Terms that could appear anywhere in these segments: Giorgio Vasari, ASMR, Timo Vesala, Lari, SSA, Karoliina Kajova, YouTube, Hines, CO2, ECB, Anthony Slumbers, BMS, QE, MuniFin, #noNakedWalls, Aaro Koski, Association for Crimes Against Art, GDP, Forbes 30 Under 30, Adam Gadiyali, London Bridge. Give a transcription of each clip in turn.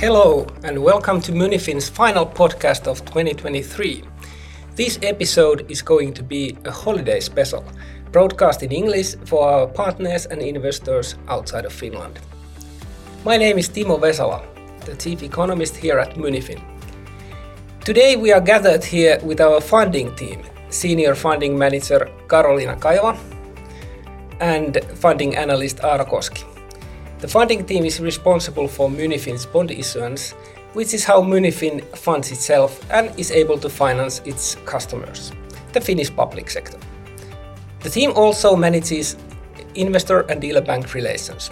Hello and welcome to MuniFin's final podcast of 2023. This episode is going to be a holiday special, broadcast in English for our partners and investors outside of Finland. My name is Timo Vesala, the chief economist here at MuniFin. Today we are gathered here with our funding team, senior funding manager Karoliina Kajova and funding analyst Aaro Koski. The funding team is responsible for MuniFin's bond issuance, which is how MuniFin funds itself and is able to finance its customers, the Finnish public sector. The team also manages investor and dealer bank relations.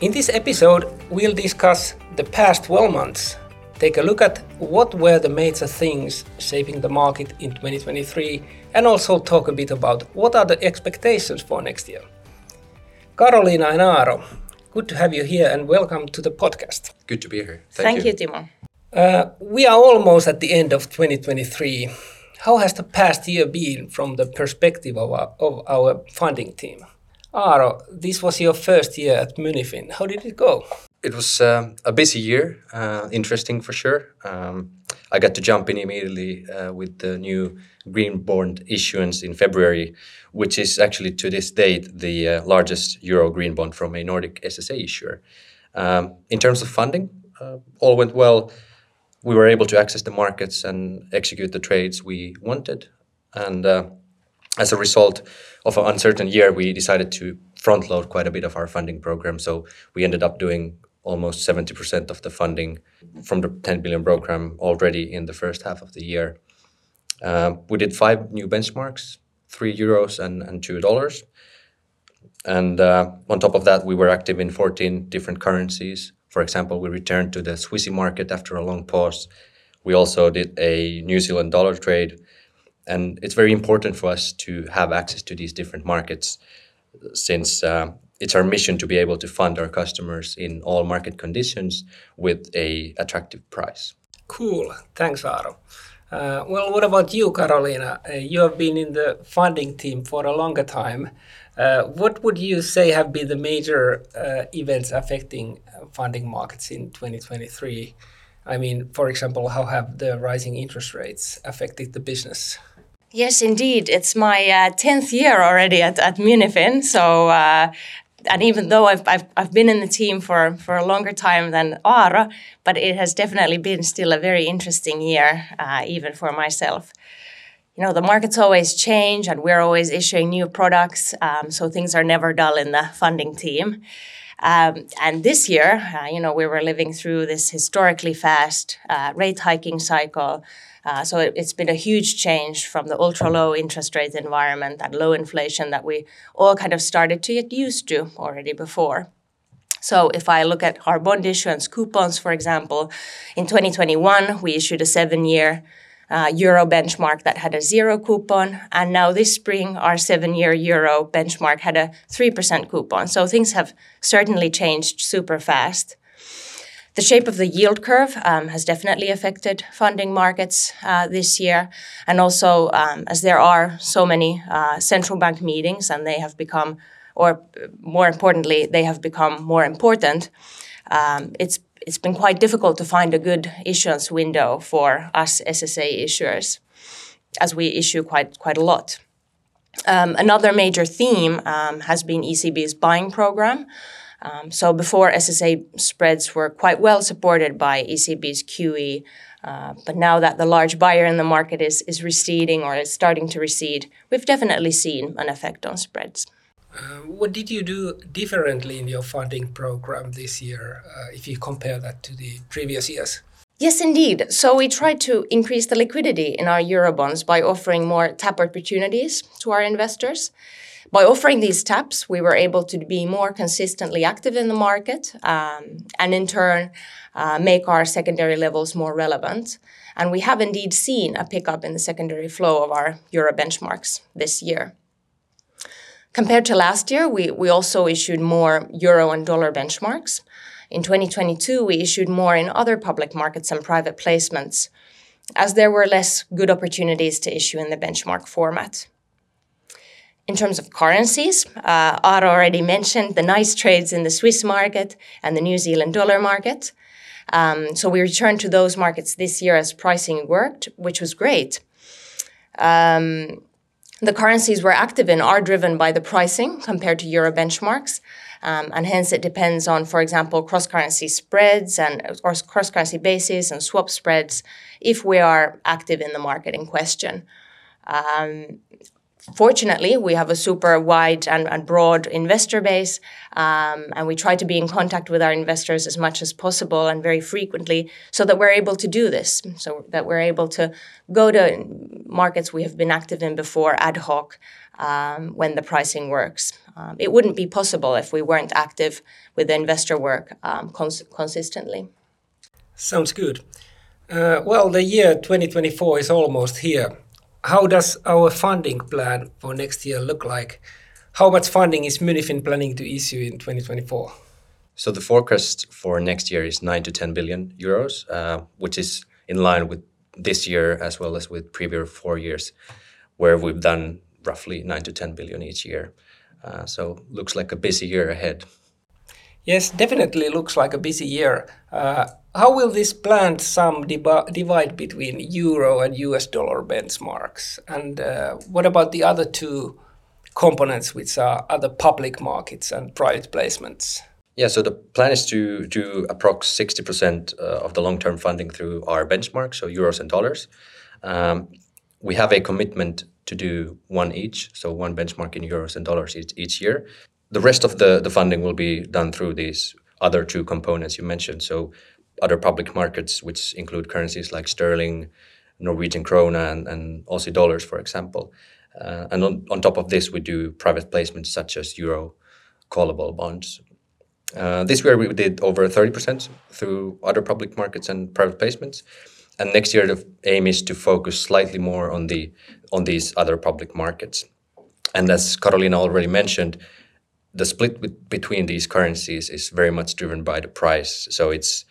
In this episode, we'll discuss the past 12 months, take a look at what were the major things shaping the market in 2023, and also talk a bit about what are the expectations for next year. Karoliina and Aaro, good to have you here and welcome to the podcast. Good to be here. Thank you, Timo. We are almost at the end of 2023. How has the past year been from the perspective of our funding team? Aaro, this was your first year at MuniFin. How did it go? It was a busy year, interesting for sure. I got to jump in immediately with the new green bond issuance in February, which is actually to this date the largest euro green bond from a Nordic SSA issuer. In terms of funding, all went well. We were able to access the markets and execute the trades we wanted. And as a result of an uncertain year, we decided to front load quite a bit of our funding program. So we ended up doing almost 70% of the funding from the 10 billion program already in the first half of the year. We did 5 new benchmarks, 3 euros and $2. And on top of that, we were active in 14 different currencies. For example, we returned to the Swissie market after a long pause. We also did a New Zealand dollar trade. And it's very important for us to have access to these different markets since it's our mission to be able to fund our customers in all market conditions with an attractive price. Cool. Thanks, Aaro. Well, what about you, Karoliina? You have been in the funding team for a longer time. What would you say have been the major events affecting funding markets in 2023? I mean, for example, how have the rising interest rates affected the business? Yes, indeed. It's my 10th year already at MuniFin. So, and even though I've been in the team for a longer time than Aaro, but it has definitely been still a very interesting year, even for myself. You know, the markets always change and we're always issuing new products. So things are never dull in the funding team. And this year, we were living through this historically fast rate hiking cycle. So it's been a huge change from the ultra-low interest rate environment, that low inflation that we all kind of started to get used to already before. So if I look at our bond issuance coupons, for example, in 2021, we issued a 7-year euro benchmark that had a 0 coupon. And now this spring, our 7-year euro benchmark had a 3% coupon. So things have certainly changed super fast. The shape of the yield curve has definitely affected funding markets this year. And also, as there are so many central bank meetings and they have become, or more importantly, they have become more important, it's been quite difficult to find a good issuance window for us SSA issuers, as we issue quite a lot. Another major theme has been ECB's buying program. So before, SSA spreads were quite well supported by ECB's QE, but now that the large buyer in the market is receding or is starting to recede, we've definitely seen an effect on spreads. What did you do differently in your funding program this year, if you compare that to the previous years? Yes, indeed. So we tried to increase the liquidity in our Eurobonds by offering more tap opportunities to our investors. By offering these taps, we were able to be more consistently active in the market and in turn make our secondary levels more relevant. And we have indeed seen a pickup in the secondary flow of our euro benchmarks this year. Compared to last year, we also issued more euro and dollar benchmarks. In 2022, we issued more in other public markets and private placements, as there were less good opportunities to issue in the benchmark format. In terms of currencies, Aaro already mentioned the nice trades in the Swiss market and the New Zealand dollar market. So we returned to those markets this year as pricing worked, which was great. The currencies we're active in are driven by the pricing compared to euro benchmarks. And hence it depends on, for example, cross-currency spreads or cross-currency bases and swap spreads if we are active in the market in question. Fortunately, we have a super wide and broad investor base, and we try to be in contact with our investors as much as possible and very frequently so that we're able to do this, so that we're able to go to markets we have been active in before ad hoc when the pricing works. It wouldn't be possible if we weren't active with the investor work consistently. Sounds good. Well, the year 2024 is almost here. How does our funding plan for next year look like? How much funding is MuniFin planning to issue in 2024? So the forecast for next year is 9 to 10 billion euros, which is in line with this year as well as with previous 4 years, where we've done roughly 9 to 10 billion each year. So looks like a busy year ahead. Yes, definitely looks like a busy year. How will this planned sum divide between euro and US dollar benchmarks? And what about the other two components, which are other public markets and private placements? Yeah, so the plan is to do approx 60% of the long-term funding through our benchmarks, so euros and dollars. We have a commitment to do one each, so one benchmark in euros and dollars each year. The rest of the funding will be done through these other two components you mentioned, so other public markets, which include currencies like sterling, Norwegian krona, and Aussie dollars, for example. And on top of this, we do private placements such as euro callable bonds. This year, we did over 30% through other public markets and private placements. And next year, the aim is to focus slightly more on these other public markets. And as Karoliina already mentioned, the split between these currencies is very much driven by the price. So it's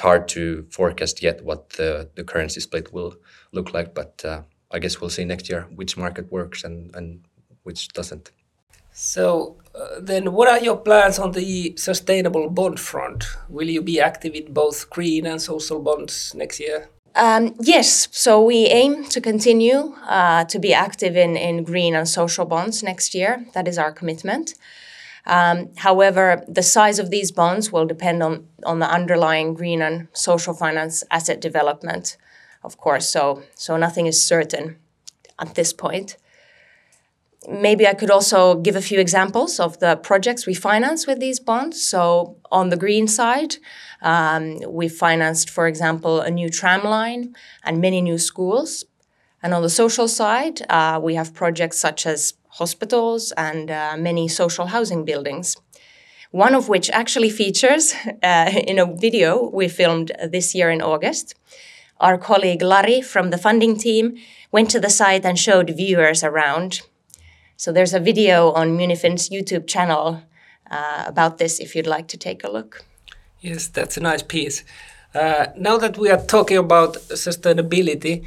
hard to forecast yet what the currency split will look like. But I guess we'll see next year which market works and which doesn't. So then what are your plans on the sustainable bond front? Will you be active in both green and social bonds next year? Yes, so we aim to continue to be active in green and social bonds next year. That is our commitment. However, the size of these bonds will depend on the underlying green and social finance asset development, of course. So nothing is certain at this point. Maybe I could also give a few examples of the projects we finance with these bonds. So on the green side, we financed, for example, a new tram line and many new schools. And on the social side, we have projects such as hospitals and many social housing buildings, one of which actually features in a video we filmed this year in August. Our colleague Lari from the funding team went to the site and showed viewers around. So there's a video on MuniFin's YouTube channel about this if you'd like to take a look. Yes, that's a nice piece. Now that we are talking about sustainability,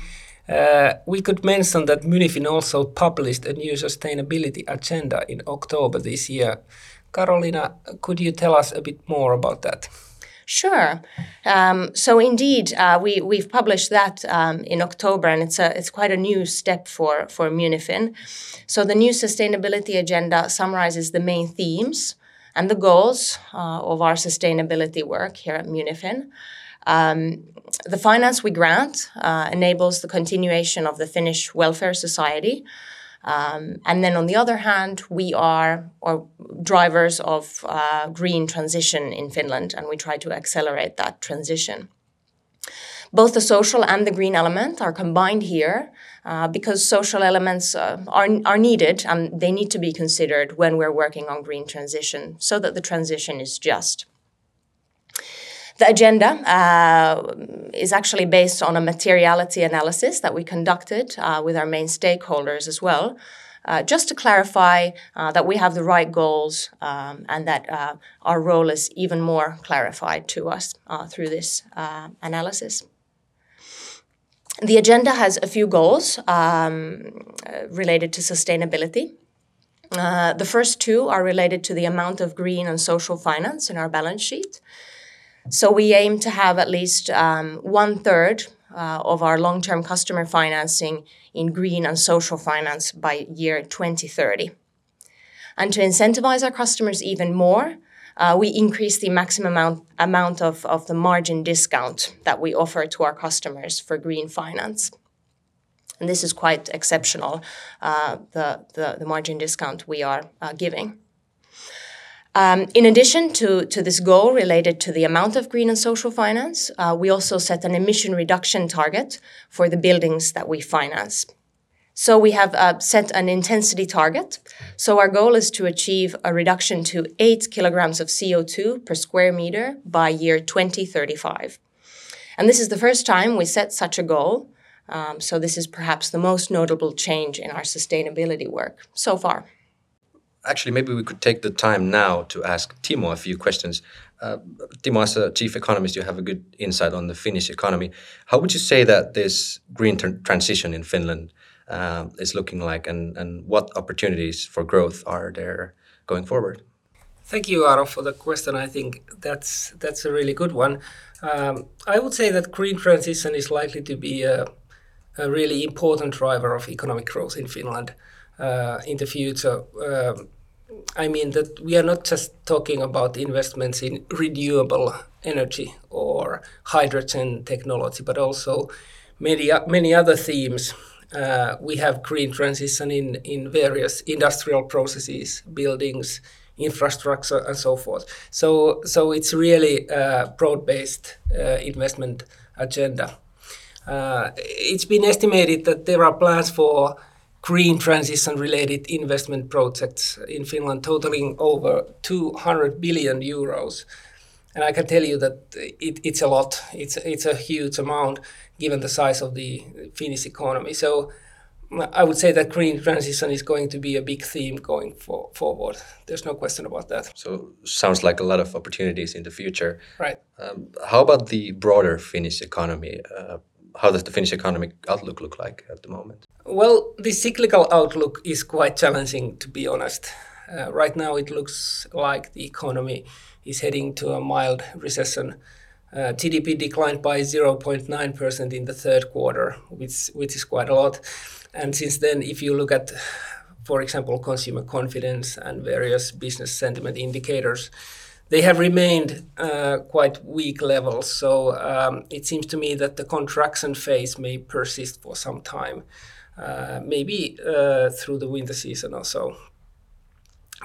we could mention that MuniFin also published a new sustainability agenda in October this year. Karoliina, could you tell us a bit more about that? Sure. So indeed, we've published that in October, and it's quite a new step for MuniFin. So the new sustainability agenda summarizes the main themes and the goals of our sustainability work here at MuniFin. The finance we grant enables the continuation of the Finnish welfare society. And then on the other hand, we are drivers of green transition in Finland, and we try to accelerate that transition. Both the social and the green element are combined here because social elements are needed, and they need to be considered when we're working on green transition so that the transition is just. The agenda is actually based on a materiality analysis that we conducted with our main stakeholders as well, just to clarify that we have the right goals and that our role is even more clarified to us through this analysis. The agenda has a few goals related to sustainability. The first two are related to the amount of green and social finance in our balance sheet. So we aim to have at least 1/3 of our long-term customer financing in green and social finance by year 2030. And to incentivize our customers even more, we increase the maximum amount of the margin discount that we offer to our customers for green finance. And this is quite exceptional, the margin discount we are giving. In addition to this goal related to the amount of green and social finance, we also set an emission reduction target for the buildings that we finance. So we have set an intensity target. So our goal is to achieve a reduction to 8 kilograms of CO2 per square meter by year 2035. And this is the first time we set such a goal. So this is perhaps the most notable change in our sustainability work so far. Actually, maybe we could take the time now to ask Timo a few questions. Timo, as a chief economist, you have a good insight on the Finnish economy. How would you say that this green transition in Finland is looking like, and what opportunities for growth are there going forward? Thank you, Aaro, for the question. I think that's a really good one. I would say that green transition is likely to be a really important driver of economic growth in Finland in the future. I mean that we are not just talking about investments in renewable energy or hydrogen technology, but also many other themes. We have green transition in various industrial processes, buildings, infrastructure, and so forth. So it's really a broad-based investment agenda. It's been estimated that there are plans for green transition-related investment projects in Finland totaling over 200 billion euros. And I can tell you that it's a lot. It's a huge amount given the size of the Finnish economy. So I would say that green transition is going to be a big theme going forward. There's no question about that. So sounds like a lot of opportunities in the future. Right. How about the broader Finnish economy? How does the Finnish economic outlook look like at the moment? Well, the cyclical outlook is quite challenging, to be honest. Right now, it looks like the economy is heading to a mild recession. GDP declined by 0.9% in the third quarter, which is quite a lot. And since then, if you look at, for example, consumer confidence and various business sentiment indicators, they have remained quite weak levels. So it seems to me that the contraction phase may persist for some time, maybe through the winter season or so.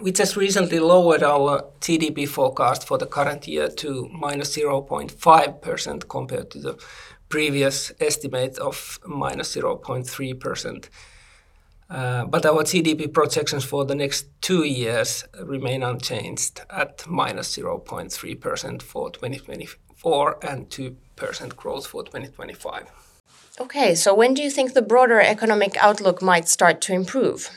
We just recently lowered our GDP forecast for the current year to minus 0.5% compared to the previous estimate of minus 0.3%. But our GDP projections for the next 2 years remain unchanged at minus 0.3% for 2024 and 2% growth for 2025. Okay, so when do you think the broader economic outlook might start to improve?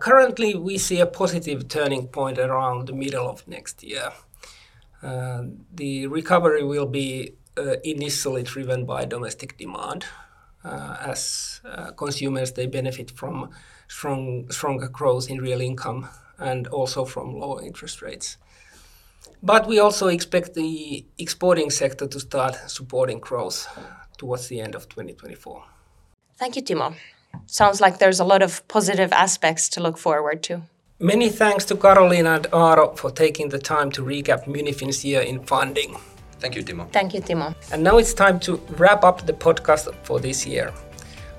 Currently, we see a positive turning point around the middle of next year. The recovery will be initially driven by domestic demand, as consumers, they benefit from stronger growth in real income and also from lower interest rates. But we also expect the exporting sector to start supporting growth towards the end of 2024. Thank you, Timo. Sounds like there's a lot of positive aspects to look forward to. Many thanks to Karoliina and Aaro for taking the time to recap MuniFin's year in funding. Thank you, Timo. Thank you, Timo. And now it's time to wrap up the podcast for this year.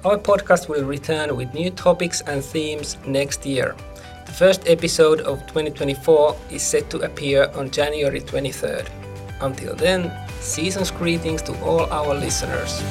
Our podcast will return with new topics and themes next year. The first episode of 2024 is set to appear on January 23rd. Until then, season's greetings to all our listeners.